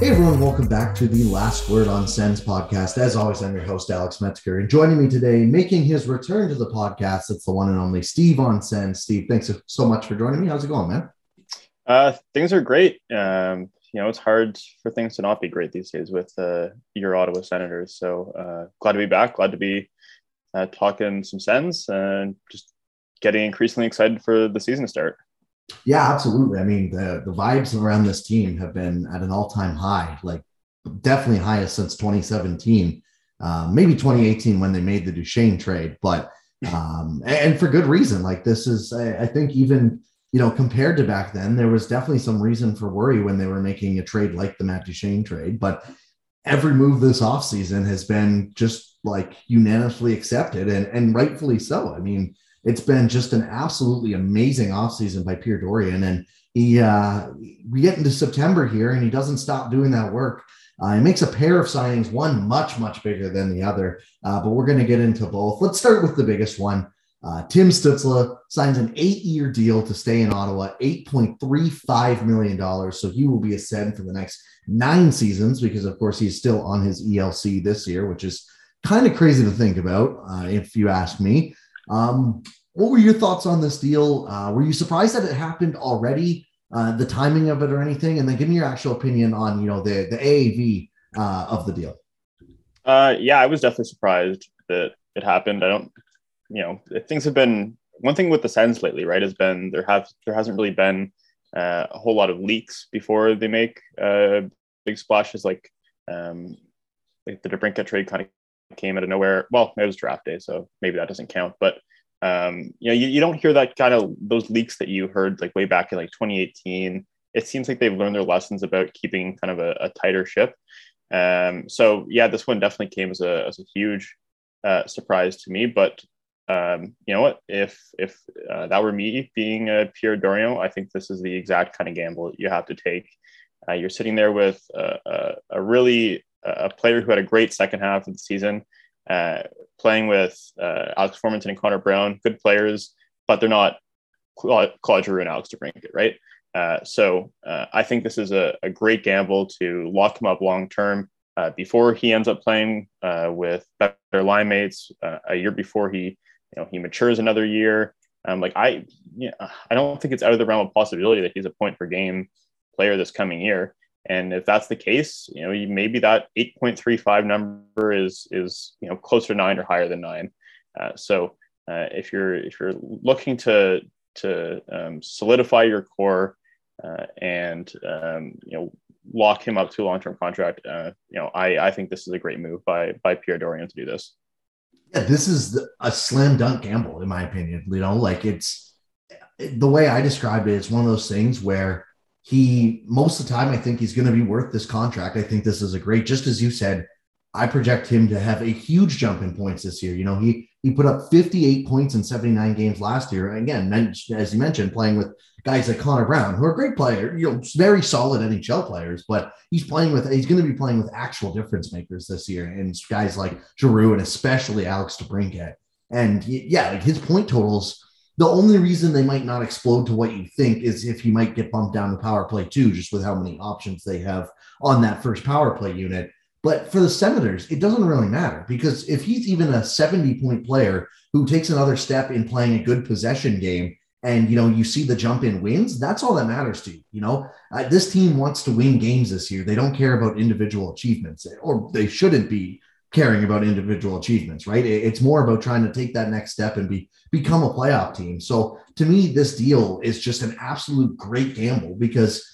Hey everyone, welcome back to the Last Word on Sens podcast. As always, I'm your host, Alex Metzger, and joining me today, making his return to the podcast, it's the one and only Steve on Sens. Steve, thanks so much for joining me. How's it going, man? Things are great. It's hard for things to not be great these days with your Ottawa Senators. So glad to be back, glad to be talking some Sens and just getting increasingly excited for the season to start. Yeah, absolutely. I mean, the vibes around this team have been at an all-time high, like definitely highest since 2017, maybe 2018 when they made the Duchene trade, but, and for good reason. Like this is, I think even, compared to back then, there was definitely some reason for worry when they were making a trade like the Matt Duchene trade, but every move this offseason has been just like unanimously accepted and rightfully so. I mean, it's been just an absolutely amazing offseason by Pierre Dorion. And he, we get into September here and he doesn't stop doing that work. He makes a pair of signings, one much, much bigger than the other, but we're going to get into both. Let's start with the biggest one. Tim Stützle signs an 8-year deal to stay in Ottawa, $8.35 million. So he will be a Sen for the next 9 seasons because, of course, he's still on his ELC this year, which is kind of crazy to think about, if you ask me. What were your thoughts on this deal? Were you surprised that it happened already, the timing of it or anything? And then give me your actual opinion on, the AAV, of the deal. Yeah, I was definitely surprised that it happened. Things have been one thing with the Sens lately, right? Has been, there hasn't really been a whole lot of leaks before they make, big splashes. Like the DeBrincat trade kind of came out of nowhere. Well, it was draft day, so maybe that doesn't count, but you don't hear that kind of those leaks that you heard like way back in like 2018. It seems like they've learned their lessons about keeping kind of a tighter ship. So yeah, this one definitely came as a huge surprise to me, but if that were me being a Pierre Dorion, I think this is the exact kind of gamble you have to take. You're sitting there with a player who had a great second half of the season, playing with Alex Formenton and Connor Brown, good players, but they're not Claude Giroux and Alex DeBrincat, right? So I think this is a great gamble to lock him up long-term before he ends up playing with better line mates a year before he matures another year. I don't think it's out of the realm of possibility that he's a point per game player this coming year. And if that's the case, maybe that 8.35 number is closer to 9 or higher than 9. So if you're looking to solidify your core and lock him up to a long-term contract, I think this is a great move by Pierre Dorion to do this. Yeah, this is a slam dunk gamble in my opinion. It's the way I described it. It's one of those things where he, most of the time, I think he's going to be worth this contract. I think this is a great, just as you said, I project him to have a huge jump in points this year. He put up 58 points in 79 games last year. Again, as you mentioned, playing with guys like Connor Brown, who are great players, very solid NHL players, but he's going to be playing with actual difference makers this year. And guys like Giroux and especially Alex DeBrincat. And yeah, his point totals, the only reason they might not explode to what you think is if he might get bumped down to power play too, just with how many options they have on that first power play unit. But for the Senators, it doesn't really matter because if he's even a 70-point player who takes another step in playing a good possession game and, you see the jump in wins, that's all that matters to you. This team wants to win games this year. They don't care about individual achievements, or they shouldn't be caring about individual achievements, right? It's more about trying to take that next step and become a playoff team. So to me, this deal is just an absolute great gamble because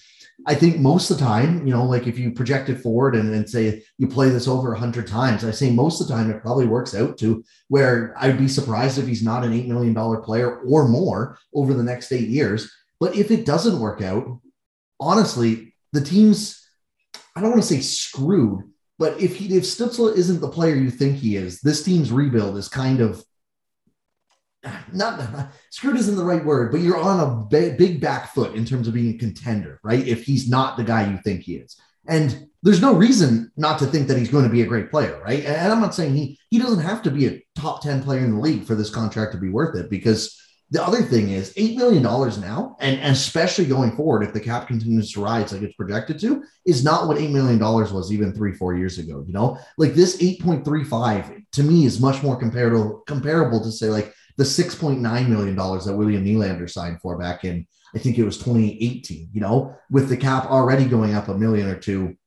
I think most of the time, if you project it forward and say you play this over 100 times, I say most of the time it probably works out to where I'd be surprised if he's not an $8 million player or more over the next 8 years. But if it doesn't work out, honestly, the team's, I don't want to say screwed, but if Stützle isn't the player you think he is, this team's rebuild is kind of not screwed isn't the right word, but you're on a big back foot in terms of being a contender, right? If he's not the guy you think he is. And there's no reason not to think that he's going to be a great player, right? And I'm not saying he doesn't have to be a top 10 player in the league for this contract to be worth it because The other thing is $8 million now, and especially going forward, if the cap continues to rise like it's projected to, is not what $8 million was even 3-4 years ago. You know, like this 8.35 to me is much more comparable to say like the $6.9 million that William Nylander signed for back in, I think it was 2018, you know, with the cap already going up $1 million or $2 million,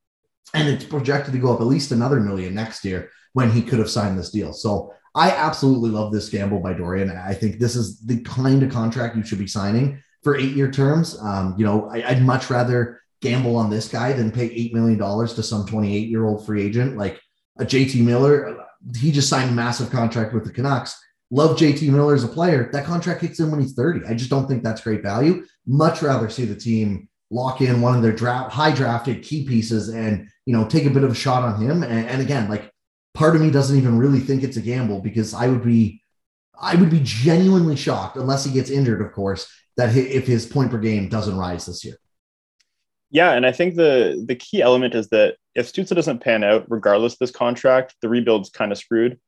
and it's projected to go up at least another $1 million next year when he could have signed this deal. So I absolutely love this gamble by Dorion. I think this is the kind of contract you should be signing for 8-year terms. You know, I'd much rather gamble on this guy than pay $8 million to some 28-year-old free agent like a JT Miller. He just signed a massive contract with the Canucks. Love JT Miller as a player. That contract kicks in when he's 30. I just don't think that's great value. Much rather see the team lock in one of their high drafted key pieces and, you know, take a bit of a shot on him. And again, like, part of me doesn't even really think it's a gamble because I would be genuinely shocked, unless he gets injured, of course, that if his point per game doesn't rise this year. Yeah, and I think the key element is that if Stützle doesn't pan out, regardless of this contract, the rebuild's kind of screwed.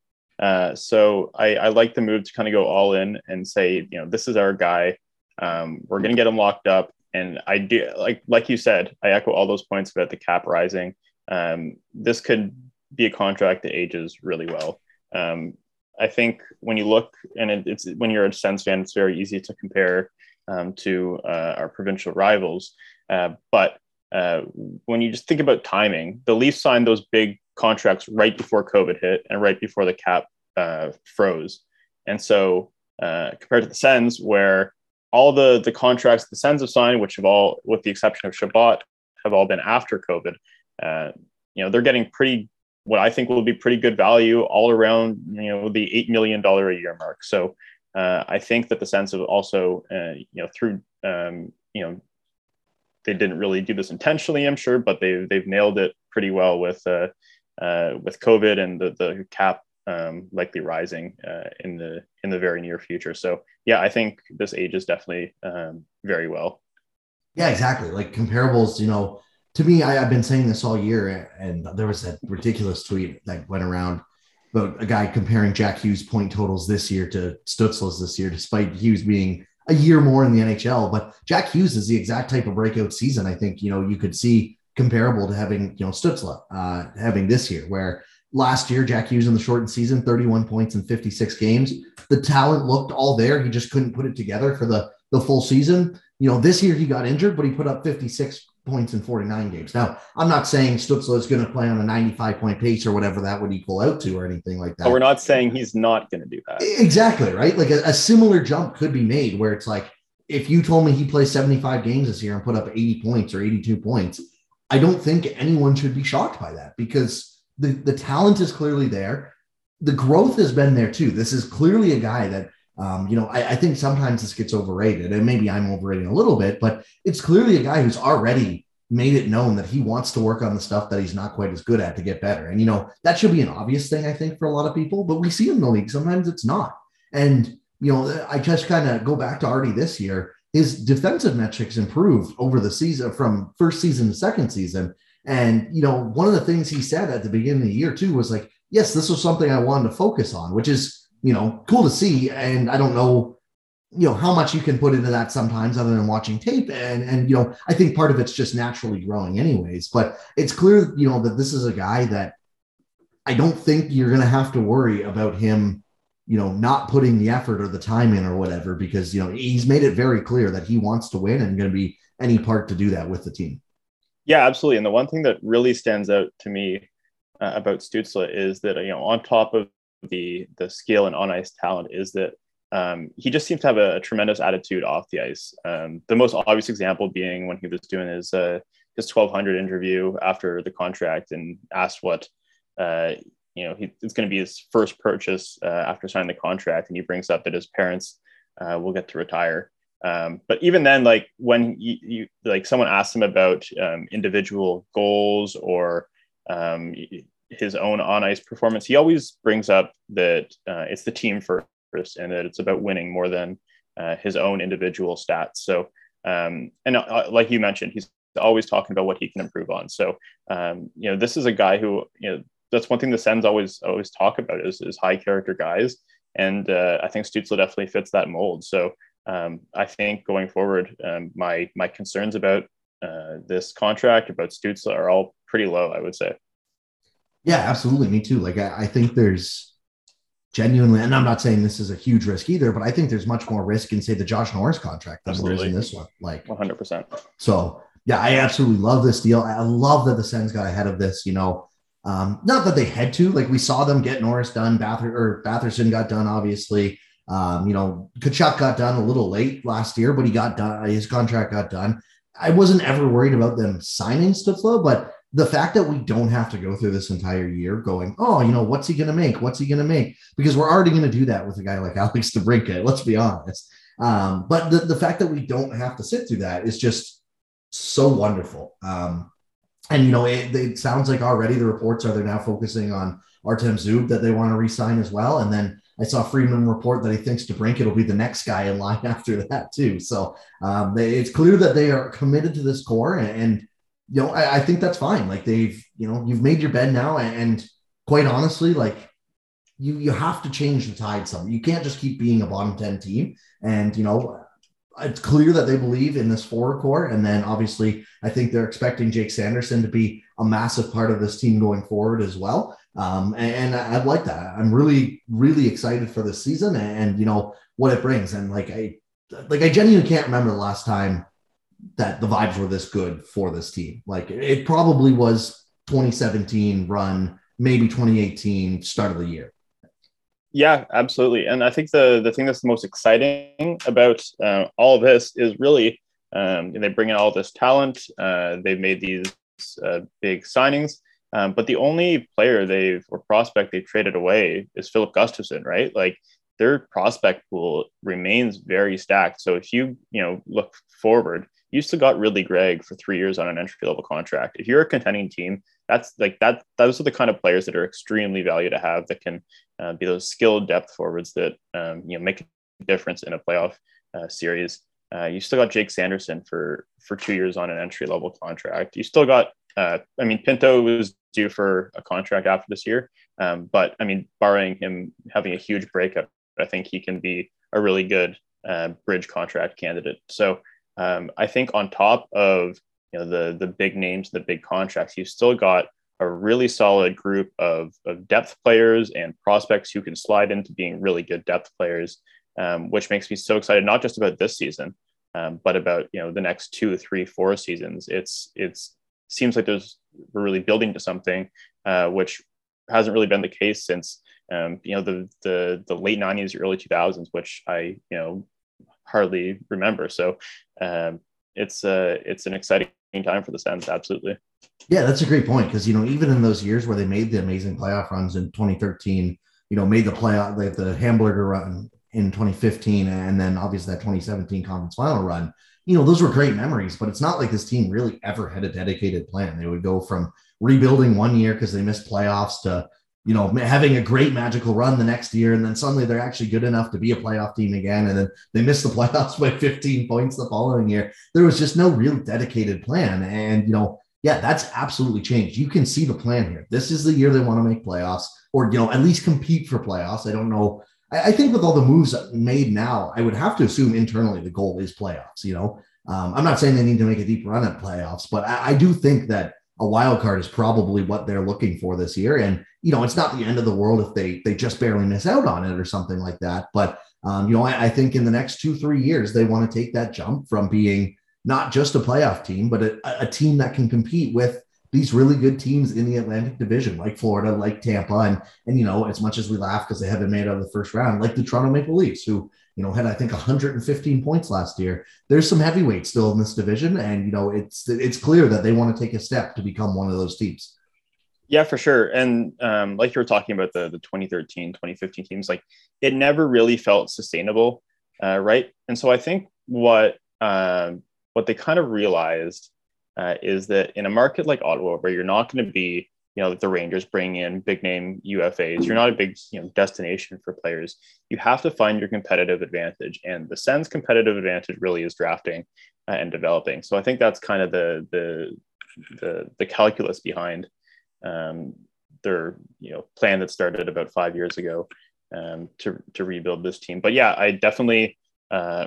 So I like the move to kind of go all in and say, you know, this is our guy. We're going to get him locked up. And I do, like you said, I echo all those points about the cap rising. This could be a contract that ages really well. I think when you look, and it's when you're a Sens fan, it's very easy to compare to our provincial rivals. But when you just think about timing, the Leafs signed those big contracts right before COVID hit and right before the cap froze. And so compared to the Sens, where all the contracts the Sens have signed, which have all, with the exception of Shabbat, have all been after COVID, you know, they're getting pretty, what I think will be pretty good value all around, you know, the $8 million a year mark. So I think that the Sens of also, you know, through, you know, they didn't really do this intentionally, I'm sure, but they've nailed it pretty well with COVID and the cap likely rising in the very near future. So yeah, I think this ages definitely very well. Yeah, exactly. Like comparables, you know, to me, I've been saying this all year, and there was that ridiculous tweet that went around about a guy comparing Jack Hughes' point totals this year to Stützle's this year, despite Hughes being a year more in the NHL. But Jack Hughes is the exact type of breakout season I think, you know, you could see comparable to having, you know, Stützle having this year, where last year Jack Hughes in the shortened season, 31 points in 56 games. The talent looked all there. He just couldn't put it together for the full season. You know, this year he got injured, but he put up 56 points in 49 games. Now, I'm not saying Stützle is going to play on a 95-point pace or whatever that would equal out to or anything like that. But we're not saying he's not going to do that. Exactly, right? Like a similar jump could be made where it's like, if you told me he plays 75 games this year and put up 80 points or 82 points, I don't think anyone should be shocked by that because the talent is clearly there. The growth has been there too. This is clearly a guy that, you know, I think sometimes this gets overrated, and maybe I'm overrating a little bit, but it's clearly a guy who's already made it known that he wants to work on the stuff that he's not quite as good at to get better. And, you know, that should be an obvious thing, I think, for a lot of people, but we see him in the league. Sometimes it's not. And, you know, I just kind of go back to Artie this year. His defensive metrics improved over the season from first season to second season. And, you know, one of the things he said at the beginning of the year too was like, yes, this was something I wanted to focus on, which is, you know, cool to see. And I don't know, you know, how much you can put into that sometimes other than watching tape. And, you know, I think part of it's just naturally growing anyways, but it's clear, you know, that this is a guy that I don't think you're going to have to worry about him, you know, not putting the effort or the time in or whatever, because, you know, he's made it very clear that he wants to win and going to be any part to do that with the team. Yeah, absolutely. And the one thing that really stands out to me about Stützle is that, you know, on top of the skill and on ice talent is that he just seems to have a tremendous attitude off the ice. The most obvious example being when he was doing his 1200 interview after the contract and asked what you know, it's going to be his first purchase after signing the contract, and he brings up that his parents will get to retire. But even then, like when you like someone asked him about individual goals or his own on-ice performance, he always brings up that it's the team first and that it's about winning more than his own individual stats. So, and like you mentioned, he's always talking about what he can improve on. So, you know, this is a guy who, you know, that's one thing the Sens always talk about is high character guys. And I think Stützle definitely fits that mold. So I think going forward, my concerns about this contract, about Stützle, are all pretty low, I would say. Yeah, absolutely. Me too. Like, I think there's genuinely, and I'm not saying this is a huge risk either, but I think there's much more risk in, say, the Josh Norris contract than there is in this one. Like 100%. So yeah, I absolutely love this deal. I love that the Sens got ahead of this, you know, not that they had to, like, we saw them get Norris done, Batherson got done, obviously. You know, Tkachuk got done a little late last year, but he got done, his contract got done. I wasn't ever worried about them signing Stützle, but the fact that we don't have to go through this entire year going, oh, you know, what's he going to make? What's he going to make? Because we're already going to do that with a guy like Alex DeBrincat, let's be honest. But the fact that we don't have to sit through that is just so wonderful. And, you know, it sounds like already the reports are they're now focusing on Artem Zub that they want to re-sign as well. And then I saw Freeman report that he thinks DeBrincat will be the next guy in line after that too. So it's clear that they are committed to this core, and you know, I think that's fine. Like, they've, you know, you've made your bed now, and quite honestly, like, you have to change the tide some. You can't just keep being a bottom 10 team. And, you know, it's clear that they believe in this forward core. And then obviously I think they're expecting Jake Sanderson to be a massive part of this team going forward as well. And I'd like that. I'm really, really excited for this season and you know, what it brings. And like I genuinely can't remember the last time that the vibes were this good for this team. Like, it probably was 2017 run, maybe 2018 start of the year. Yeah, absolutely. And I think the thing that's the most exciting about all of this is really they bring in all this talent. They've made these big signings, but the only player prospect they've traded away is Filip Gustafsson, right? Like, their prospect pool remains very stacked. So if you look forward, you still got Ridly Greig for 3 years on an entry-level contract. If you're a contending team, that's like that. Those are the kind of players that are extremely valuable to have, that can be those skilled depth forwards that make a difference in a playoff series. You still got Jake Sanderson for 2 years on an entry-level contract. You still got, Pinto was due for a contract after this year, but I mean, barring him having a huge breakup, I think he can be a really good bridge contract candidate. So. I think on top of the big names, the big contracts, you've still got a really solid group of depth players and prospects who can slide into being really good depth players, which makes me so excited, not just about this season, but about the next 2, 3, 4 seasons. It's seems like we're really building to something, which hasn't really been the case since the late 90s, early 2000s, which I hardly remember. So it's an exciting time for the Sens. Absolutely. Yeah, that's a great point, because even in those years where they made the amazing playoff runs in 2013, made the playoff, like the Hamburger run in 2015, and then obviously that 2017 conference final run, those were great memories. But it's not like this team really ever had a dedicated plan. They would go from rebuilding one year because they missed playoffs to having a great magical run the next year, and then suddenly they're actually good enough to be a playoff team again, and then they miss the playoffs by 15 points the following year. There was just no real dedicated plan, and that's absolutely changed. You can see the plan here. This is the year they want to make playoffs, or at least compete for playoffs. I don't know. I think with all the moves made now, I would have to assume internally the goal is playoffs. I'm not saying they need to make a deep run at playoffs, but I do think that a wild card is probably what they're looking for this year. And, it's not the end of the world if they just barely miss out on it or something like that. But, I think in the next 2-3 years, they want to take that jump from being not just a playoff team, but a team that can compete with these really good teams in the Atlantic Division, like Florida, like Tampa. And as much as we laugh because they haven't made it out of the first round, like the Toronto Maple Leafs, who, had, I think, 115 points last year. There's some heavyweights still in this division. And, it's clear that they want to take a step to become one of those teams. Yeah, for sure. And like you were talking about the 2013, 2015 teams, like it never really felt sustainable. Right. And so I think what they kind of realized is that in a market like Ottawa, where you're not going to be, the Rangers bring in big name UFAs, you're not a big destination for players. You have to find your competitive advantage, and the Sens' competitive advantage really is drafting and developing. So I think that's kind of the calculus behind their plan that started about 5 years ago to rebuild this team. But yeah, I definitely I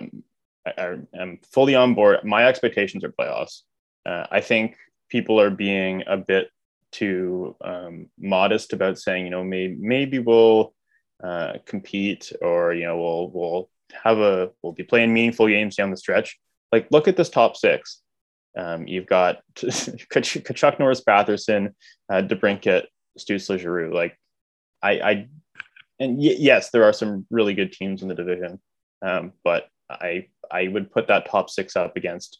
am fully on board. My expectations are playoffs. I think people are being a bit too modest about saying, you know, maybe we'll compete, or, you know, we'll be playing meaningful games down the stretch. Like, look at this top six. You've got Tkachuk, Norris, Batherson, DeBrincat, Stützle, Giroux. Like, yes, there are some really good teams in the division, but I would put that top six up against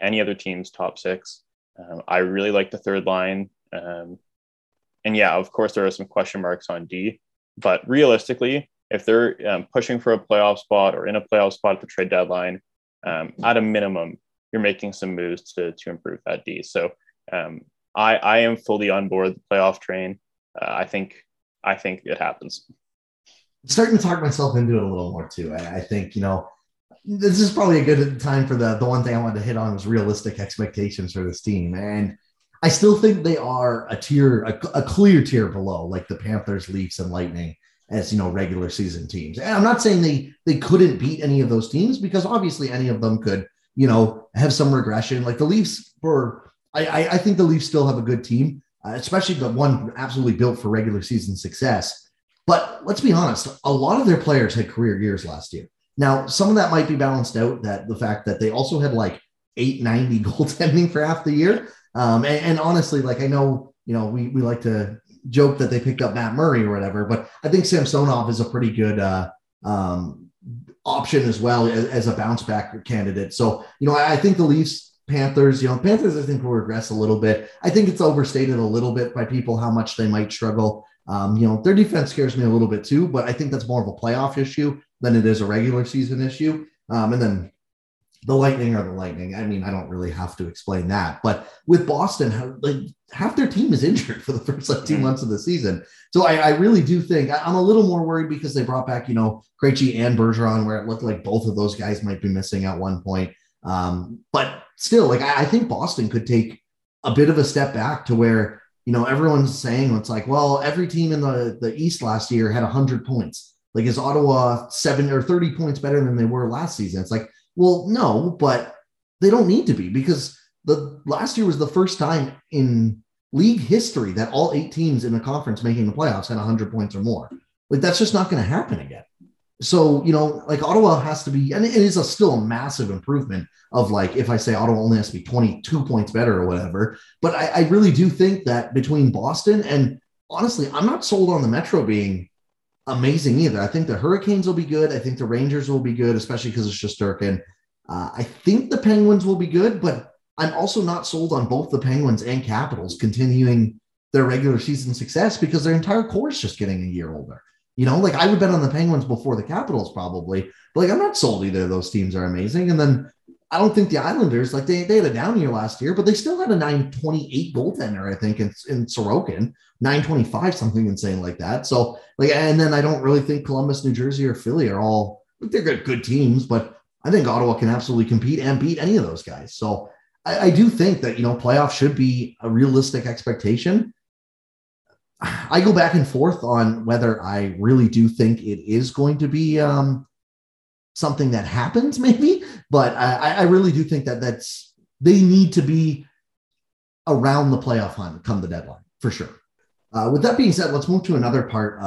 any other team's top six. I really like the third line, and yeah, of course there are some question marks on D, but realistically, if they're pushing for a playoff spot or in a playoff spot at the trade deadline, at a minimum, you're making some moves to improve that D. So I am fully on board the playoff train. I think it happens. I'm starting to talk myself into it a little more too. I think, you know, this is probably a good time for the one thing I wanted to hit on was realistic expectations for this team. And I still think they are a clear tier below, like the Panthers, Leafs, and Lightning, as, you know, regular season teams. And I'm not saying they couldn't beat any of those teams, because obviously any of them could, you know, have some regression. Like the Leafs were, I think the Leafs still have a good team, especially the one absolutely built for regular season success. But let's be honest, a lot of their players had career years last year. Now, some of that might be balanced out, that the fact that they also had like 890 goaltending for half the year. And honestly, like, I know, you know, we like to joke that they picked up Matt Murray or whatever, but I think Samsonov is a pretty good option as well as a bounce back candidate. So, you know, I think the Leafs, Panthers, you know, Panthers, I think will regress a little bit. I think it's overstated a little bit by people how much they might struggle. You know, their defense scares me a little bit too, but I think that's more of a playoff issue than it is a regular season issue. And then the Lightning are the Lightning. I mean, I don't really have to explain that. But with Boston, like half their team is injured for the first like 2 months of the season. So I really do think I'm a little more worried because they brought back, you know, Krejci and Bergeron, where it looked like both of those guys might be missing at one point. But still, like I think Boston could take a bit of a step back to where, you know, everyone's saying it's like, well, every team in the East last year had 100 points. Like, is Ottawa 30 points better than they were last season? It's like, well, no, but they don't need to be, because the last year was the first time in league history that all 8 teams in the conference making the playoffs had 100 points or more. Like, that's just not going to happen again. So, you know, like Ottawa has to be, and it is still a massive improvement of like, if I say Ottawa only has to be 22 points better or whatever, but I really do think that between Boston and honestly, I'm not sold on the Metro being amazing either. I think the Hurricanes will be good. I think the Rangers will be good, especially because it's just Shesterkin. I think the Penguins will be good, but I'm also not sold on both the Penguins and Capitals continuing their regular season success because their entire core is just getting a year older. You know, like I would bet on the Penguins before the Capitals probably, but like I'm not sold either of those teams are amazing. And then I don't think the Islanders, like they had a down year last year, but they still had a 928 goaltender, I think, in Sorokin, 925, something insane like that. So like, and then I don't really think Columbus, New Jersey, or Philly are all, they're good teams, but I think Ottawa can absolutely compete and beat any of those guys. So I do think that, you know, playoffs should be a realistic expectation. I go back and forth on whether I really do think it is going to be something that happens maybe, but I really do think that they need to be around the playoff hunt come the deadline for sure. With that being said, let's move to another part.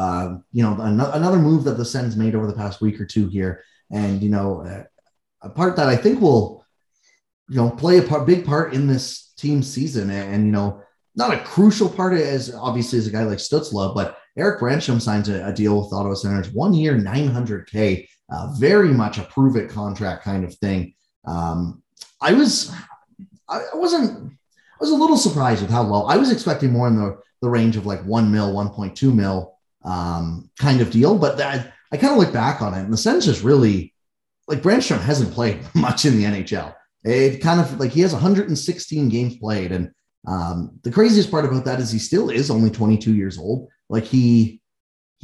You know, another move that the Sens made over the past week or two here. And, you know, a part that I think will, you know, play big part in this team's season and you know, not a crucial part as obviously as a guy like Stützle, but Erik Brännström signs a deal with Ottawa Senators, 1 year, $900K, very much a prove it contract kind of thing. I was a little surprised with how low. I was expecting more in the range of like 1 mil, 1.2 mil kind of deal, but that I kind of look back on it and the Sens just really like Brännström hasn't played much in the NHL. It kind of like he has 116 games played and the craziest part about that is he still is only 22 years old. Like he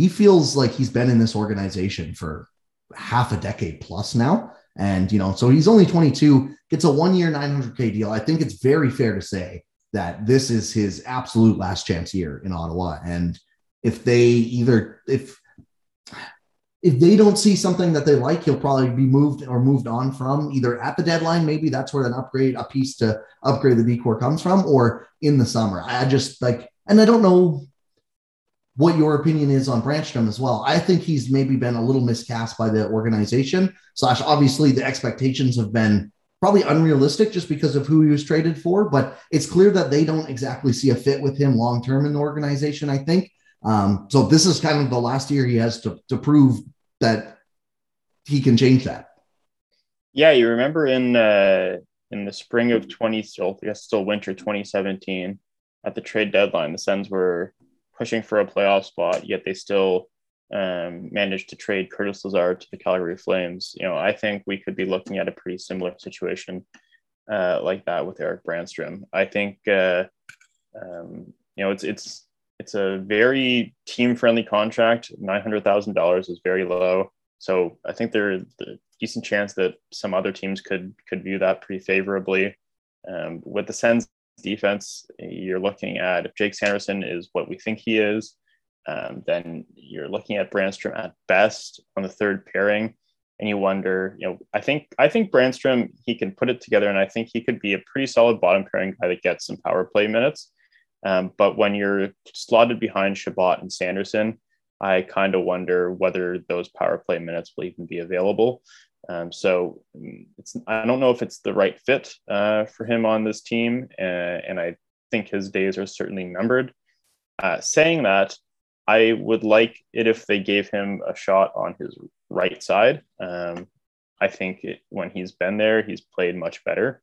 feels like he's been in this organization for half a decade plus now. And, you know, so he's only 22, gets a 1 year $900K deal. I think it's very fair to say that this is his absolute last chance here in Ottawa. And if they either, if if they don't see something that they like, he'll probably be moved or moved on from either at the deadline. Maybe that's where a piece to upgrade the D-core comes from, or in the summer. I just like, and I don't know what your opinion is on Brännström as well. I think he's maybe been a little miscast by the organization / obviously the expectations have been probably unrealistic just because of who he was traded for, but it's clear that they don't exactly see a fit with him long-term in the organization, I think. So this is kind of the last year he has to prove that he can change that. Yeah. You remember in the spring of winter 2017 at the trade deadline, the Sens were pushing for a playoff spot, yet they still managed to trade Curtis Lazar to the Calgary Flames. You know, I think we could be looking at a pretty similar situation like that with Erik Brännström. I think, you know, it's a very team-friendly contract. $900,000 is very low. So I think there's a decent chance that some other teams could view that pretty favorably. With the Sens defense, you're looking at, if Jake Sanderson is what we think he is, then you're looking at Brännström at best on the third pairing. And you wonder, you know, I think Brännström, he can put it together, and I think he could be a pretty solid bottom pairing guy that gets some power play minutes. But when you're slotted behind Shabbat and Sanderson, I kind of wonder whether those power play minutes will even be available. So I don't know if it's the right fit for him on this team. And I think his days are certainly numbered. Saying that, I would like it if they gave him a shot on his right side. I think when he's been there, he's played much better.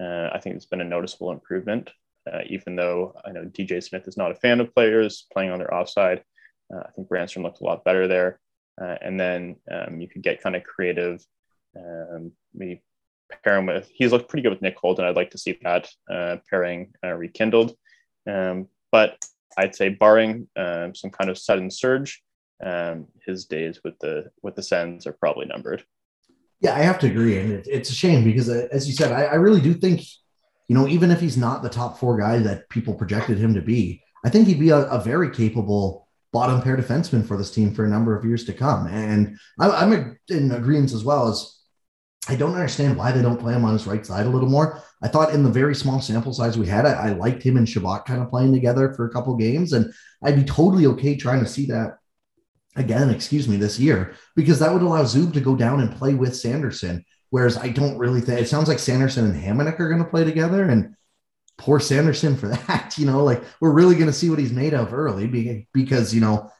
I think it's been a noticeable improvement. Even though I know DJ Smith is not a fan of players playing on their offside, I think Brännström looked a lot better there. And then you could get kind of creative. Maybe pair him with, he's looked pretty good with Nick Holden. I'd like to see that pairing rekindled. But I'd say barring some kind of sudden surge, his days with the Sens are probably numbered. Yeah, I have to agree. And it's a shame because, as you said, I really do think, you know, even if he's not the top four guy that people projected him to be, I think he'd be a very capable bottom pair defenseman for this team for a number of years to come. And I'm in agreement as well, as I don't understand why they don't play him on his right side a little more. I thought in the very small sample size we had, I liked him and Shabbat kind of playing together for a couple games, and I'd be totally okay trying to see that again, this year, because that would allow Zub to go down and play with Sanderson. Whereas I don't really think, it sounds like Sanderson and Hamonic are going to play together, and poor Sanderson for that, you know, like we're really going to see what he's made of early because, you know,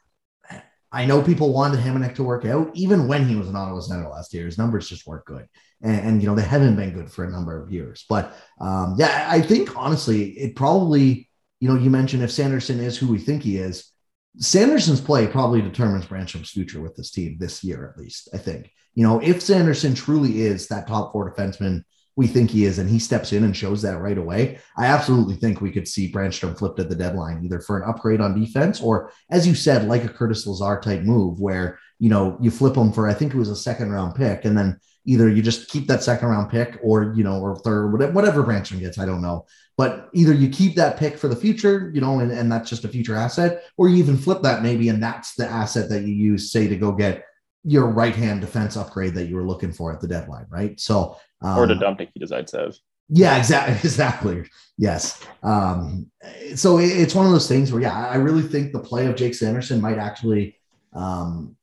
I know people wanted Hamonic to work out even when he was an Ottawa Senator last year. His numbers just weren't good. And you know, they haven't been good for a number of years, but yeah, I think honestly, it probably, you know, you mentioned if Sanderson is who we think he is, Sanderson's play probably determines Brännström's future with this team this year, at least, I think. You know, if Sanderson truly is that top four defenseman we think he is, and he steps in and shows that right away, I absolutely think we could see Brännström flipped at the deadline, either for an upgrade on defense or, as you said, like a Curtis Lazar type move where, you know, you flip him for, I think it was a second round pick, and then either you just keep that second round pick or, you know, or third, whatever Brännström gets, I don't know. But either you keep that pick for the future, you know, and that's just a future asset, or you even flip that maybe, and that's the asset that you use, say, to go get your right-hand defense upgrade that you were looking for at the deadline, right? So, or to dump Nikita Zaitsev. Yeah, exactly. Yes. So it's one of those things where, yeah, I really think the play of Jake Sanderson might actually kind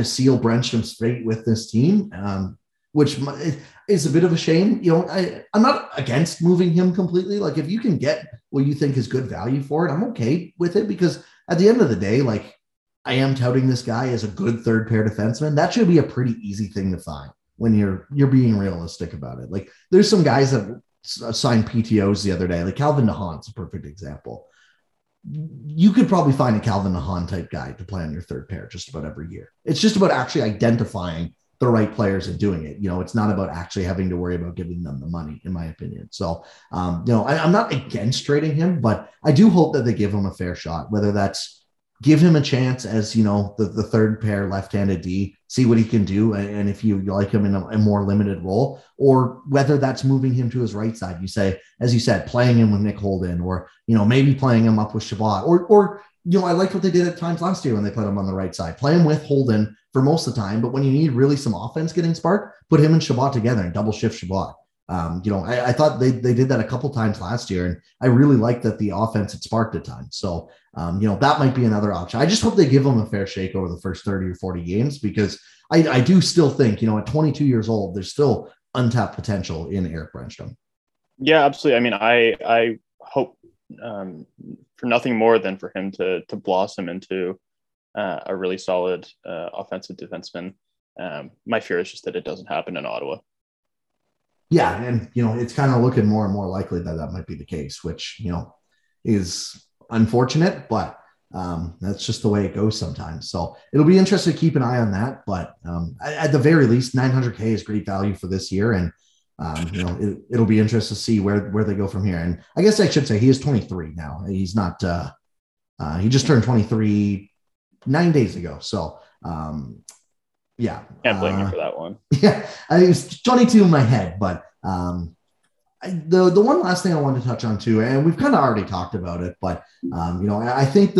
of seal Brännström's fate with this team, which is a bit of a shame. You know, I'm not against moving him completely. Like, if you can get what you think is good value for it, I'm okay with it, because at the end of the day, like, I am touting this guy as a good third pair defenseman. That should be a pretty easy thing to find when you're being realistic about it. Like, there's some guys that signed PTOs the other day, like Calvin DeHaan's a perfect example. You could probably find a Calvin DeHaan type guy to play on your third pair just about every year. It's just about actually identifying the right players and doing it. You know, it's not about actually having to worry about giving them the money, in my opinion. So, you know, I'm not against trading him, but I do hope that they give him a fair shot, whether that's give him a chance as, you know, the third pair left-handed D, see what he can do, and if you like him in a more limited role, or whether that's moving him to his right side, you say, as you said, playing him with Nick Holden, or, you know, maybe playing him up with Shabbat, or you know, I liked what they did at times last year when they played him on the right side. Play him with Holden for most of the time, but when you need really some offense getting sparked, put him and Shabbat together and double shift Shabbat. You know, I thought they did that a couple times last year, and I really liked that the offense had sparked a ton. So, you know, that might be another option. I just hope they give them a fair shake over the first 30 or 40 games, because I do still think, you know, at 22 years old, there's still untapped potential in Erik Brännström. Yeah, absolutely. I mean, I hope for nothing more than for him to blossom into a really solid offensive defenseman. My fear is just that it doesn't happen in Ottawa. Yeah, and, you know, it's kind of looking more and more likely that that might be the case, which, you know, is unfortunate, but that's just the way it goes sometimes. So it'll be interesting to keep an eye on that. But at the very least, $900K is great value for this year. And, you know, it'll be interesting to see where they go from here. And I guess I should say he is 23 now. He's not he just turned 23 9 days ago. So, yeah. Can't blame you for that one. Yeah. I mean, it was 22 in my head, but the one last thing I wanted to touch on too, and we've kind of already talked about it, but you know, I think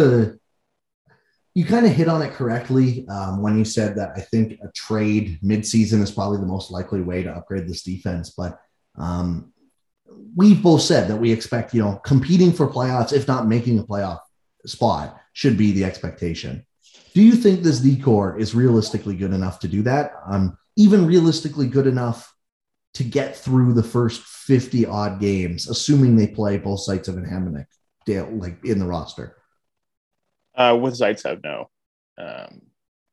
you kind of hit on it correctly when you said that I think a trade midseason is probably the most likely way to upgrade this defense. But we've both said that we expect, you know, competing for playoffs, if not making a playoff spot, should be the expectation. Do you think this D-core is realistically good enough to do that? Even realistically good enough to get through the first 50-odd games, assuming they play both sides of an Hamonic, like in the roster? With Zaitsev, no.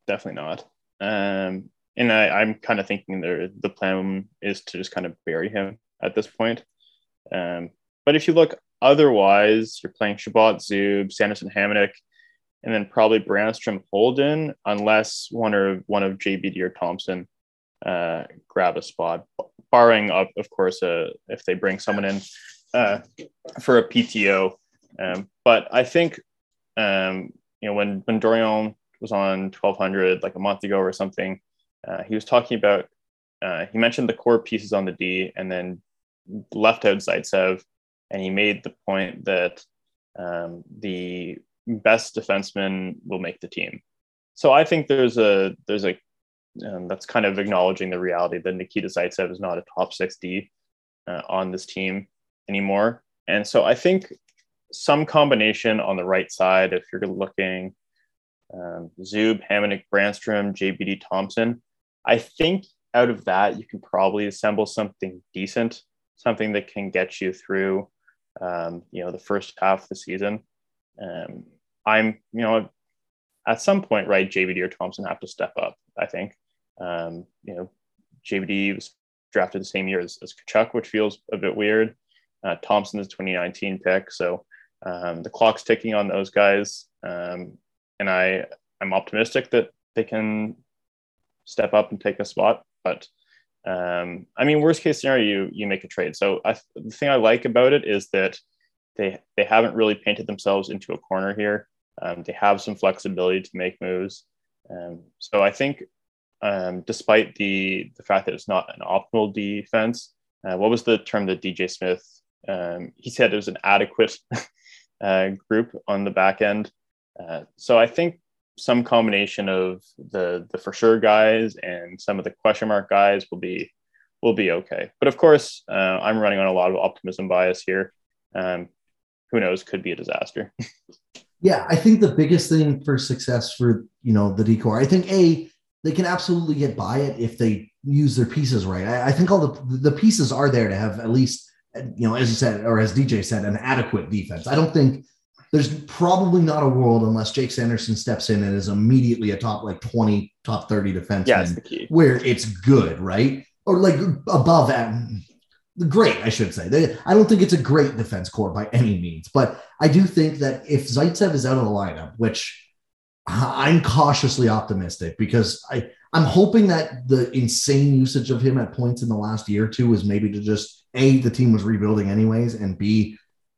Definitely not. And I'm kind of thinking the plan is to just kind of bury him at this point. But if you look otherwise, you're playing Shabbat, Zub, Sanderson, Hamonic, and then probably Brännström, Holden, unless one of JBD or Thompson grab a spot, barring up, of course, if they bring someone in for a PTO. But I think you know, when Dorion was on 1200 like a month ago or something, he was talking about he mentioned the core pieces on the D and then left out Zaitsev, and he made the point that the best defenseman will make the team. So I think there's a that's kind of acknowledging the reality that Nikita Zaitsev is not a top 6D on this team anymore. And so I think some combination on the right side, if you're looking Zub, Hamonic, Brännström, JBD, Thompson, I think out of that you can probably assemble something decent, something that can get you through you know, the first half of the season. I'm, you know, at some point, right, JBD or Thompson have to step up, I think. You know, JBD was drafted the same year as Tkachuk, which feels a bit weird. Thompson is 2019 pick, so the clock's ticking on those guys. And I'm optimistic that they can step up and take a spot. But, I mean, worst case scenario, you make a trade. So the thing I like about it is that they haven't really painted themselves into a corner here. They have some flexibility to make moves. So I think despite the fact that it's not an optimal defense, what was the term that DJ Smith, he said it was an adequate group on the back end. So I think some combination of the for sure guys and some of the question mark guys will be okay. But of course, I'm running on a lot of optimism bias here. Who knows, could be a disaster. Yeah, I think the biggest thing for success for, you know, the decor, I think they can absolutely get by it if they use their pieces right. I think all the pieces are there to have at least, you know, as you said, or as DJ said, an adequate defense. I don't think there's probably not a world unless Jake Sanderson steps in and is immediately a top like 20, top 30 defenseman, where it's good, right? Or like above that. Great, I should say. I don't think it's a great defense core by any means, but I do think that if Zaitsev is out of the lineup, which I'm cautiously optimistic because I'm hoping that the insane usage of him at points in the last year or two was maybe to just, A, the team was rebuilding anyways, and B,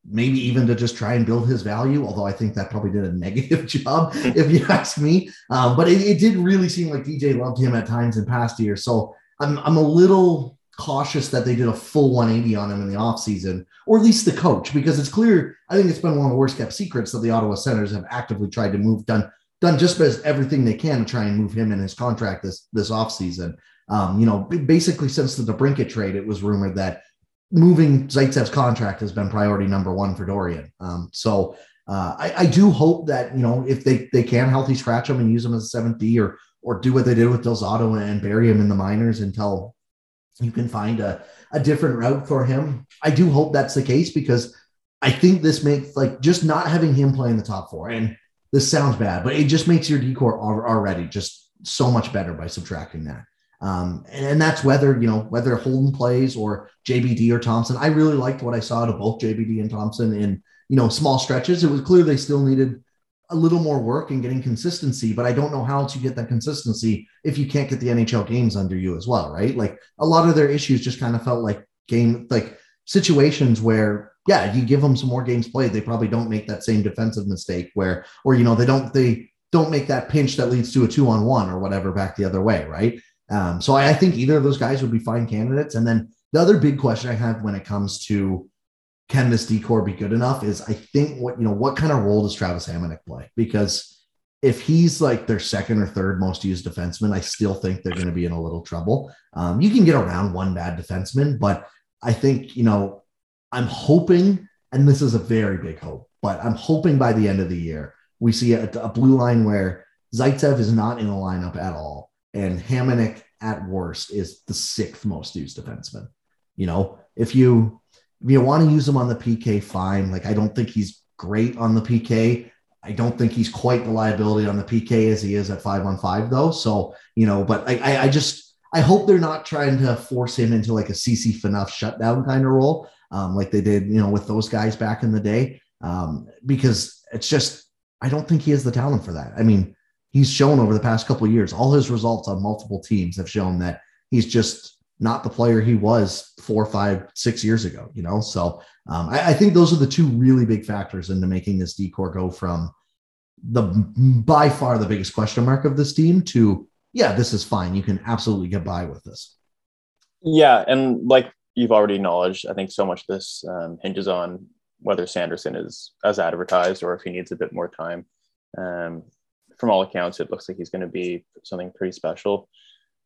maybe even to just try and build his value, although I think that probably did a negative job, if you ask me. But it did really seem like DJ loved him at times in past years, so I'm a little cautious that they did a full 180 on him in the offseason, or at least the coach, because it's clear, I think it's been one of the worst kept secrets that the Ottawa Senators have actively tried to move, done just as everything they can to try and move him and his contract this offseason. You know, basically since the DeBrincat trade, it was rumored that moving Zaitsev's contract has been priority number one for Dorion. I do hope that, you know, if they can healthy scratch him and use him as a seventh D, or do what they did with Delzato and bury him in the minors until you can find a different route for him. I do hope that's the case, because I think this makes, like, just not having him play in the top four, and this sounds bad, but it just makes your decor already just so much better by subtracting that. And that's whether Holden plays or JBD or Thompson. I really liked what I saw out of both JBD and Thompson in, you know, small stretches. It was clear they still needed a little more work in getting consistency, but I don't know how else you get that consistency if you can't get the NHL games under you as well, right? Like, a lot of their issues just kind of felt like situations where, yeah, you give them some more games played, they probably don't make that same defensive mistake they don't make that pinch that leads to a 2-on-1 or whatever back the other way, right? So I think either of those guys would be fine candidates. And then the other big question I have when it comes to can this decor be good enough is, I think, what kind of role does Travis Hamonic play? Because if he's like their second or third most used defenseman, I still think they're going to be in a little trouble. You can get around one bad defenseman, but I think, I'm hoping, and this is a very big hope, but I'm hoping by the end of the year, we see a blue line where Zaitsev is not in the lineup at all, and Hamonic at worst is the sixth most used defenseman. If you want to use him on the PK, fine. Like, I don't think he's great on the PK. I don't think he's quite the liability on the PK as he is at 5-on-5 though. So, but I hope they're not trying to force him into like a CC Phaneuf shutdown kind of role. Like they did, with those guys back in the day, because it's just, I don't think he has the talent for that. I mean, he's shown over the past couple of years, all his results on multiple teams have shown that he's just not the player he was 4, 5, 6 years ago, So I think those are the two really big factors into making this decor go from the by far the biggest question mark of this team to, yeah, this is fine. You can absolutely get by with this. Yeah. And like you've already acknowledged, I think so much of this hinges on whether Sanderson is as advertised or if he needs a bit more time. From all accounts, it looks like he's going to be something pretty special.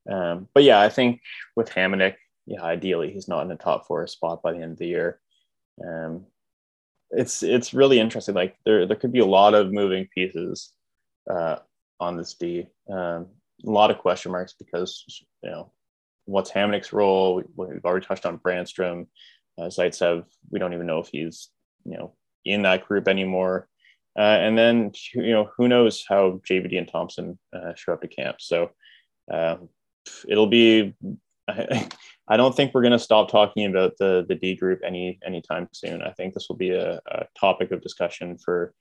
But yeah, I think with Hamonic, ideally he's not in the top four spot by the end of the year. It's really interesting. Like there could be a lot of moving pieces on this D. A lot of question marks because, what's Hamonic's role? We've already touched on Brännström. Zaitsev, we don't even know if he's, in that group anymore. And then, who knows how JVD and Thompson show up to camp. So it'll be, I don't think we're going to stop talking about the D group anytime soon. I think this will be a topic of discussion for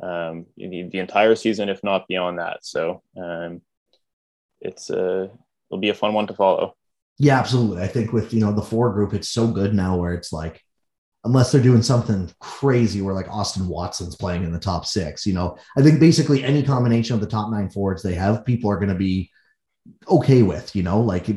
the entire season, if not beyond that. So it'll be a fun one to follow. Yeah, absolutely. I think with, the four group, it's so good now where it's like, unless they're doing something crazy where like Austin Watson's playing in the top six, I think basically any combination of the top 9 forwards they have, people are going to be okay with,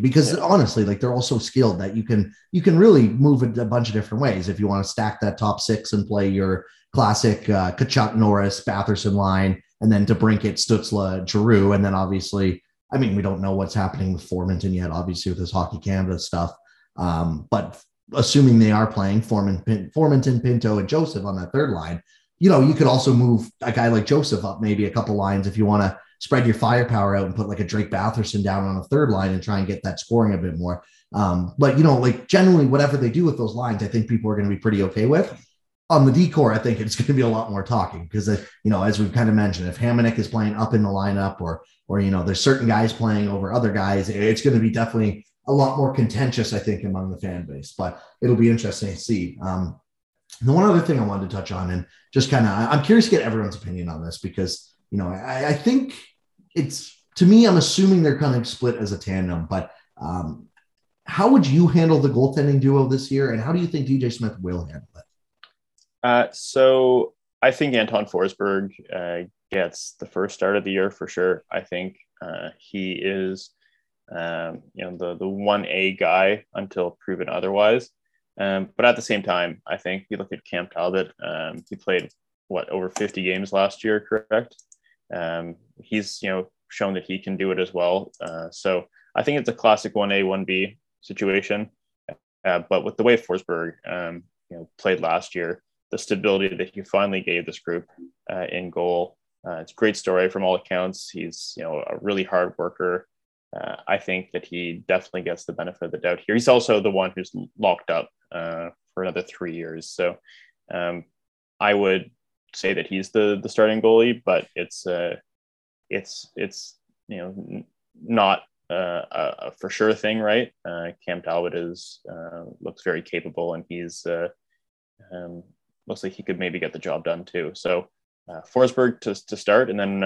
because honestly, like they're all so skilled that you can really move it a bunch of different ways. If you want to stack that top 6 and play your classic Tkachuk, Norris, Batherson line, and then DeBrincat, Stützle, Giroux. And then obviously, I mean, we don't know what's happening with Formenton yet, obviously with his Hockey Canada stuff. But assuming they are playing Formenton, Pinto, and Joseph on that third line, you could also move a guy like Joseph up maybe a couple lines if you want to spread your firepower out and put like a Drake Batherson down on a third line and try and get that scoring a bit more. But, generally whatever they do with those lines, I think people are going to be pretty okay with. On the decor, I think it's going to be a lot more talking because, as we've kind of mentioned, if Hamonic is playing up in the lineup or there's certain guys playing over other guys, it's going to be definitely a lot more contentious, I think, among the fan base, but it'll be interesting to see. The one other thing I wanted to touch on, and just kind of, I'm curious to get everyone's opinion on this because, I think it's, to me, I'm assuming they're kind of split as a tandem, but how would you handle the goaltending duo this year? And how do you think DJ Smith will handle it? So I think Anton Forsberg gets the first start of the year for sure. I think he is the 1A guy until proven otherwise. But at the same time, I think if you look at Cam Talbot, he played over 50 games last year, correct? He's shown that he can do it as well. So I think it's a classic 1A, 1B situation. But with the way Forsberg played last year, the stability that he finally gave this group in goal, it's a great story from all accounts. He's a really hard worker. I think that he definitely gets the benefit of the doubt here. He's also the one who's locked up for another 3 years. So I would say that he's the starting goalie, but it's not a for sure thing, right? Cam Talbot looks very capable, and he's looks like he could maybe get the job done too. So Forsberg to start, and then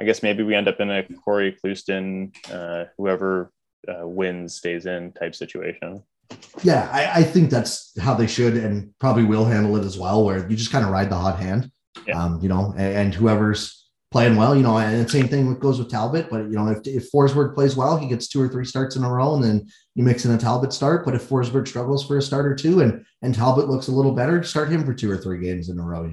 I guess maybe we end up in a Corey Clouston, whoever wins stays in type situation. Yeah, I think that's how they should and probably will handle it as well, where you just kind of ride the hot hand, yeah. And whoever's playing well, and the same thing goes with Talbot. But, if Forsberg plays well, he gets 2 or 3 starts in a row, and then you mix in a Talbot start. But if Forsberg struggles for a start or two and Talbot looks a little better, start him for 2 or 3 games in a row,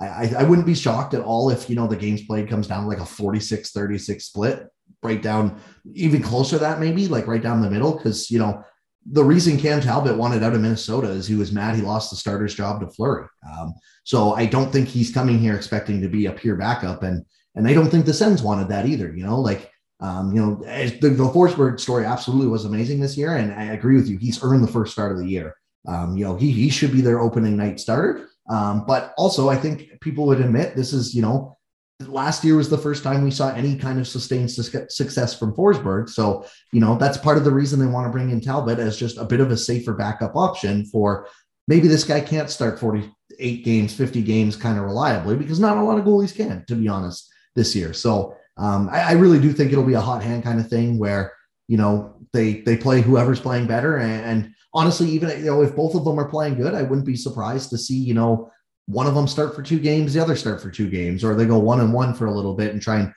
I wouldn't be shocked at all if, the games played comes down to like a 46-36 split, right down even closer to that, maybe like right down the middle. Because, the reason Cam Talbot wanted out of Minnesota is he was mad he lost the starter's job to Fleury. So I don't think he's coming here expecting to be a pure backup. And I don't think the Sens wanted that either. The Forsberg story absolutely was amazing this year. And I agree with you. He's earned the first start of the year. He should be their opening night starter. But also, I think people would admit this is, last year was the first time we saw any kind of sustained success from Forsberg. So, that's part of the reason they want to bring in Talbot as just a bit of a safer backup option for maybe this guy can't start 48 games, 50 games kind of reliably, because not a lot of goalies can, to be honest, this year. So I really do think it'll be a hot hand kind of thing where, they play whoever's playing better. And honestly, even if both of them are playing good, I wouldn't be surprised to see, one of them start for 2 games, the other start for 2 games, or they go 1-1 for a little bit and try and,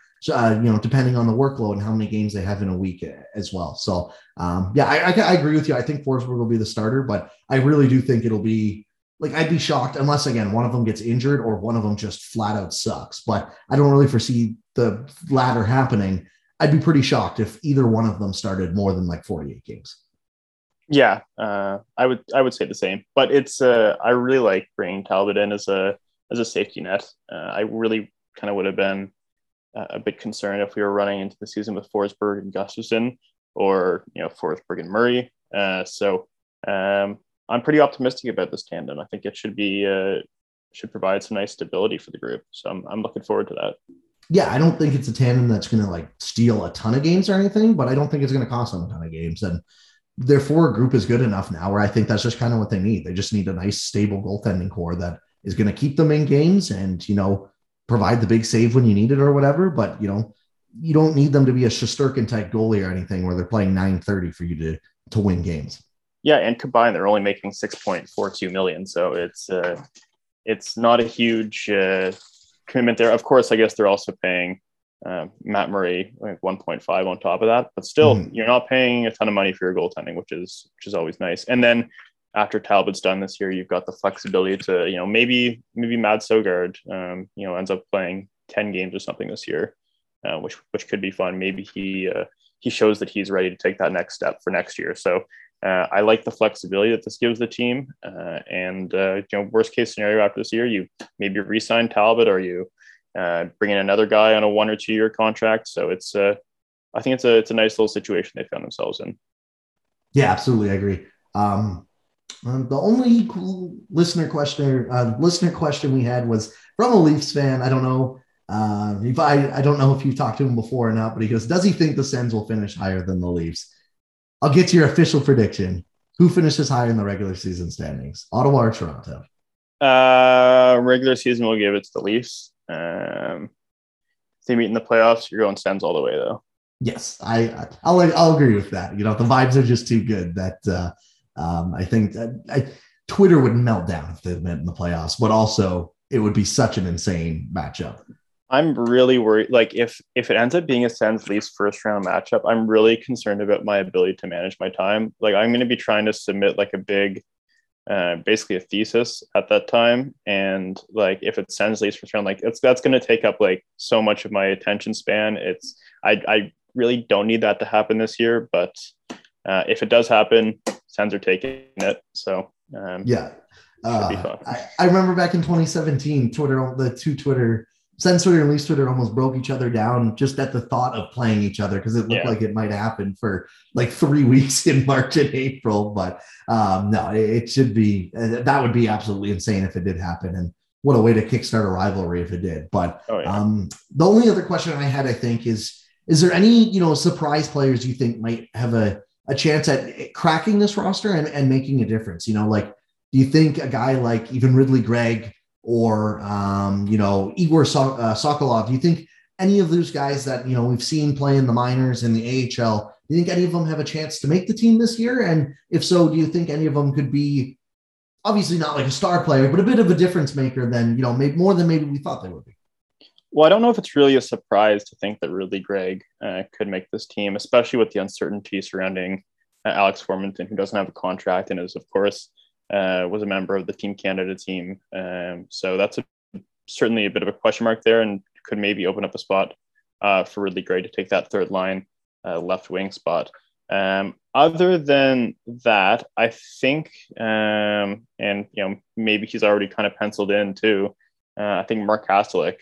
depending on the workload and how many games they have in a week as well. So, I agree with you. I think Forsberg will be the starter, but I really do think it'll be like, I'd be shocked unless, again, one of them gets injured or one of them just flat out sucks. But I don't really foresee the latter happening. I'd be pretty shocked if either one of them started more than like 48 games. Yeah, I would say the same, but it's I really like bringing Talbot in as a safety net. I really kind of would have been a bit concerned if we were running into the season with Forsberg and Gustafsson, or Forsberg and Murray. So I'm pretty optimistic about this tandem. I think it should provide some nice stability for the group. So I'm looking forward to that. Yeah, I don't think it's a tandem that's going to like steal a ton of games or anything, but I don't think it's going to cost them a ton of games. And their forward group is good enough now where I think that's just kind of what they need. They just need a nice, stable goaltending core that is going to keep them in games and, provide the big save when you need it or whatever. But, you don't need them to be a Shesterkin type goalie or anything where they're playing 930 for you to win games. Yeah. And combined, they're only making $6.42 million. So it's not a huge commitment there. Of course, I guess they're also paying Matt Murray, like 1.5 on top of that, but still, You're not paying a ton of money for your goaltending, which is always nice. And then after Talbot's done this year, you've got the flexibility to, maybe Matt Sogard, ends up playing 10 games or something this year, which could be fun. Maybe he shows that he's ready to take that next step for next year. So I like the flexibility that this gives the team. And worst case scenario after this year, you maybe re-sign Talbot or you. Bring in another guy on a 1 or 2 year contract. So it's, I think it's a nice little situation they found themselves in. Yeah, absolutely. I agree. The only listener question we had was from a Leafs fan. I don't know. I don't know if you've talked to him before or not, but he goes, does he think the Sens will finish higher than the Leafs? I'll get to your official prediction. Who finishes higher in the regular season standings, Ottawa or Toronto? Regular season, we'll give it to the Leafs. If they meet in the playoffs, you're going Sens all the way, though. Yes, I'll agree with that. The vibes are just too good that I think that Twitter would melt down if they met in the playoffs, but also it would be such an insane matchup. I'm really worried. Like if it ends up being a Sens Leafs first round matchup, I'm really concerned about my ability to manage my time. Like I'm going to be trying to submit like a big, basically a thesis at that time. And like, if it Sens Leafs first round, like that's going to take up like so much of my attention span. I really don't need that to happen this year, but if it does happen, Sens are taking it. So yeah. I remember back in 2017, Sens Twitter and Leafs Twitter almost broke each other down just at the thought of playing each other because it looked like it might happen for like 3 weeks in March and April. But no, it should be – that would be absolutely insane if it did happen. And what a way to kickstart a rivalry if it did. But the only other question I had, I think, is there any, surprise players you think might have a chance at cracking this roster and making a difference? Do you think a guy like even Ridly Greig or, Igor Sokolov, do you think any of those guys that, we've seen play in the minors and the AHL, do you think any of them have a chance to make the team this year? And if so, do you think any of them could be obviously not like a star player, but a bit of a difference maker than, maybe more than maybe we thought they would be? Well, I don't know if it's really a surprise to think that Ridly Greig could make this team, especially with the uncertainty surrounding Alex Formenton, who doesn't have a contract and is, of course, was a member of the Team Canada team. So that's certainly a bit of a question mark there and could maybe open up a spot for Ridly Greig to take that third line left wing spot. Other than that, I think, maybe he's already kind of penciled in too. I think Mark Kastelic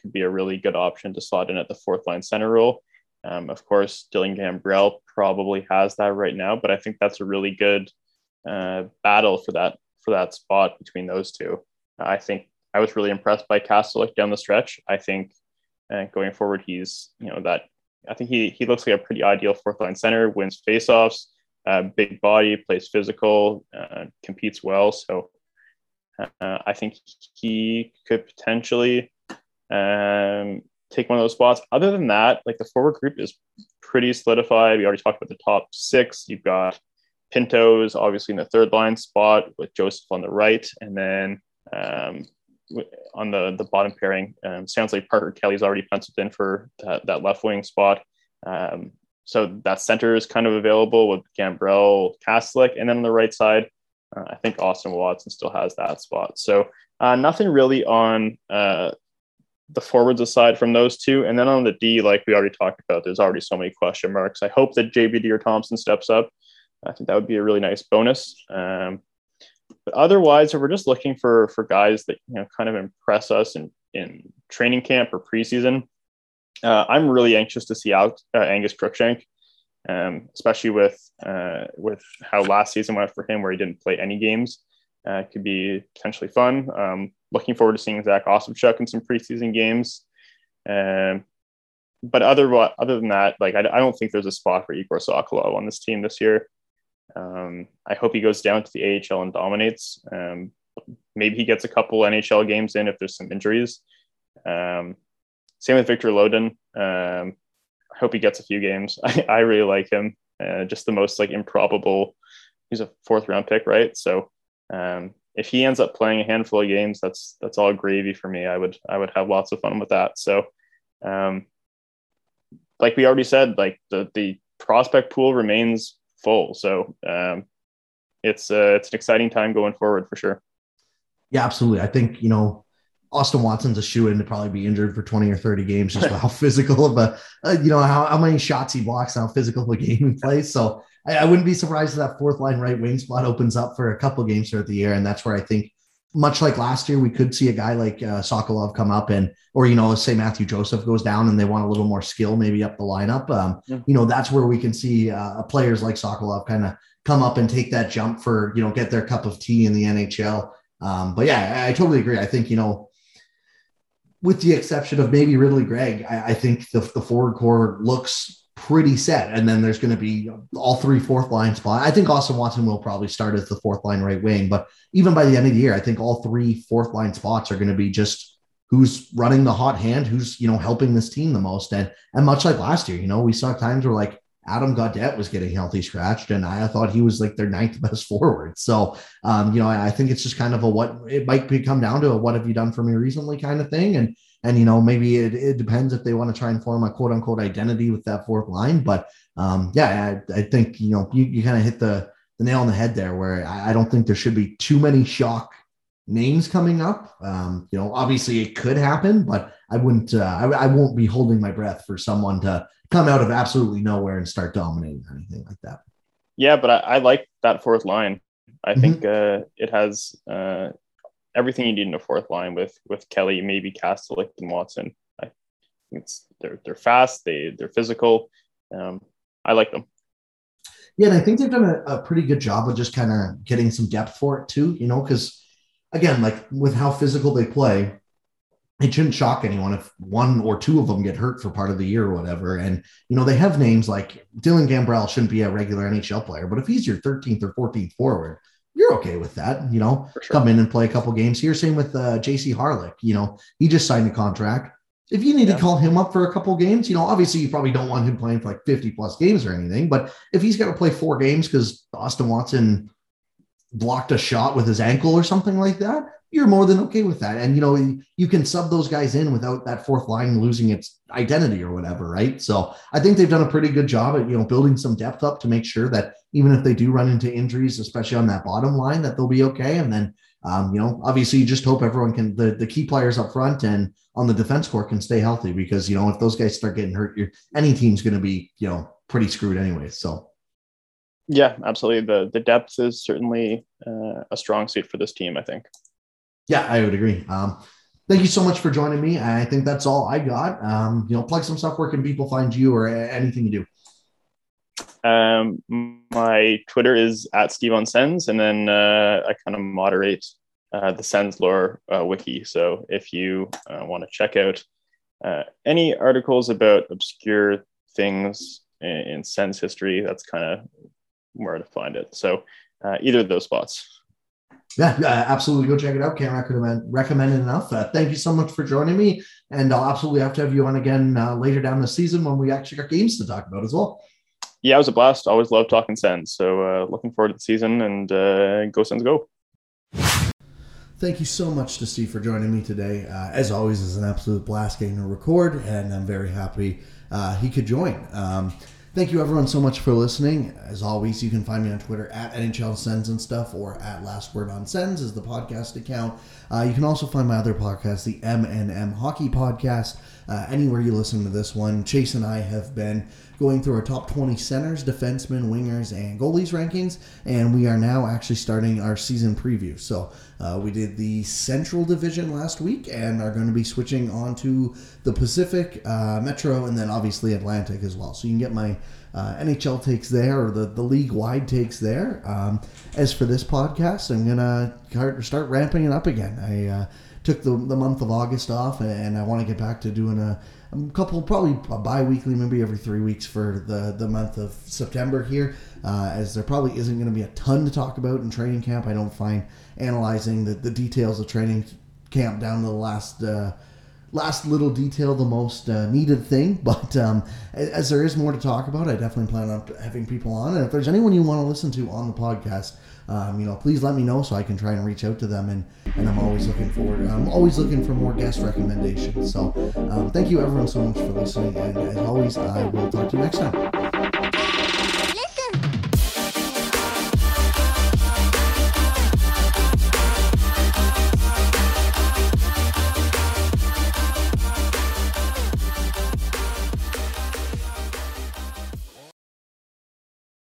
could be a really good option to slot in at the fourth line center role. Of course, Dylan Gambrell probably has that right now, but I think that's a really good battle for that spot between those two. I think I was really impressed by Kastelic down the stretch. I think going forward, he's I think he looks like a pretty ideal fourth line center. Wins faceoffs, big body, plays physical, competes well. So I think he could potentially take one of those spots. Other than that, like the forward group is pretty solidified. We already talked about the top six. You've got Pinto is obviously in the third line spot with Joseph on the right. And then on the bottom pairing, sounds like Parker Kelly's already penciled in for that left wing spot. So that center is kind of available with Gambrell, Kastelic. And then on the right side, I think Austin Watson still has that spot. So nothing really on the forwards aside from those two. And then on the D, like we already talked about, there's already so many question marks. I hope that JBD or Thompson steps up. I think that would be a really nice bonus. But otherwise, if we're just looking for guys that kind of impress us in training camp or preseason, I'm really anxious to see out Angus Cruickshank, especially with how last season went for him, where he didn't play any games. It could be potentially fun. Looking forward to seeing Zach Osimchuk in some preseason games. But other than that, like I don't think there's a spot for Igor Sokolov on this team this year. I hope he goes down to the AHL and dominates. Maybe he gets a couple NHL games in if there's some injuries. Same with Victor Lodin. I hope he gets a few games. I really like him. Just the most like improbable. He's a fourth round pick, right? So if he ends up playing a handful of games, that's all gravy for me. I would have lots of fun with that. So. Like we already said, like the prospect pool remains full. So it's an exciting time going forward for sure. Yeah, absolutely. I think, Austin Watson's a shoe-in to probably be injured for 20 or 30 games, just how physical of how many shots he blocks, how physical the game he plays. So I wouldn't be surprised if that fourth line right wing spot opens up for a couple games throughout the year. And that's where I think, much like last year, we could see a guy like Sokolov come up or say Matthew Joseph goes down and they want a little more skill, maybe up the lineup. That's where we can see players like Sokolov kind of come up and take that jump for, get their cup of tea in the NHL. But yeah, I totally agree. I think, with the exception of maybe Ridly Greig, I think the forward core looks pretty set. And then there's going to be all three fourth line spots. I think Austin Watson will probably start as the fourth line right wing, but even by the end of the year, I think all three fourth line spots are going to be just who's running the hot hand, who's helping this team the most. And much like last year, we saw times where like Adam Gaudette was getting healthy scratched, and I thought he was like their ninth best forward. So, I think it's just kind of it might come down to a what have you done for me recently kind of thing. And maybe it depends if they want to try and form a quote unquote identity with that fourth line. But I think, you kind of hit the nail on the head there, where I don't think there should be too many shock names coming up. Obviously it could happen, but I won't be holding my breath for someone to come out of absolutely nowhere and start dominating or anything like that. Yeah, but I like that fourth line. I think it has everything you need in a fourth line with Kelly, maybe Kastelic and Watson. I think they're fast, they're physical. I like them. Yeah, and I think they've done a pretty good job of just kind of getting some depth for it too, because again, like with how physical they play, it shouldn't shock anyone if one or two of them get hurt for part of the year or whatever. And, they have names like Dylan Gambrell shouldn't be a regular NHL player, but if he's your 13th or 14th forward, you're okay with that, for sure. Come in and play a couple games here. Same with JC Harlick, he just signed a contract. If you need to call him up for a couple games, obviously you probably don't want him playing for like 50 plus games or anything, but if he's got to play 4 games because Austin Watson blocked a shot with his ankle or something like that, you're more than okay with that. And, you can sub those guys in without that fourth line losing its identity or whatever, right? So I think they've done a pretty good job at, building some depth up to make sure that even if they do run into injuries, especially on that bottom line, that they'll be okay. And then, obviously you just hope everyone can, the key players up front and on the defense corps can stay healthy, because, if those guys start getting hurt, any team's going to be, pretty screwed anyway. So. Yeah, absolutely. The depth is certainly a strong suit for this team, I think. Yeah, I would agree. Thank you so much for joining me. I think that's all I got. Plug some stuff. Where can people find you or anything you do? My Twitter is @SteveOnSens, and then I kind of moderate the Sens Lore wiki. So if you want to check out any articles about obscure things in Sens history, that's kind of where to find it. So either of those spots. Yeah, absolutely. Go check it out. Can't recommend it enough. Thank you so much for joining me. And I'll absolutely have to have you on again later down the season when we actually got games to talk about as well. Yeah, it was a blast. Always love talking Sens. So looking forward to the season, and go Sens go. Thank you so much to Steve for joining me today. As always, it's an absolute blast getting to record, and I'm very happy he could join. Thank you, everyone, so much for listening. As always, you can find me on Twitter @NHLSens and stuff, or @LastWordOnSens is the podcast account. You can also find my other podcast, the M&M Hockey Podcast, anywhere you listen to this one. Chase and I have been going through our top 20 centers, defensemen, wingers, and goalies rankings, and we are now actually starting our season preview. So we did the Central Division last week and are going to be switching on to the Pacific, Metro, and then obviously Atlantic as well. So you can get my NHL takes there, or the league-wide takes there. As for this podcast, I'm going to start ramping it up again. I took the month of August off, and I want to get back to doing a couple, probably bi-weekly, maybe every 3 weeks for the month of September here, as there probably isn't going to be a ton to talk about in training camp. I don't find analyzing the details of training camp down to the last little detail the most needed thing, but as there is more to talk about, I definitely plan on having people on. And if there's anyone you want to listen to on the podcast, please let me know so I can try and reach out to them, and I'm always looking for more guest recommendations. So thank you, everyone, so much for listening, and as always, I will talk to you next time.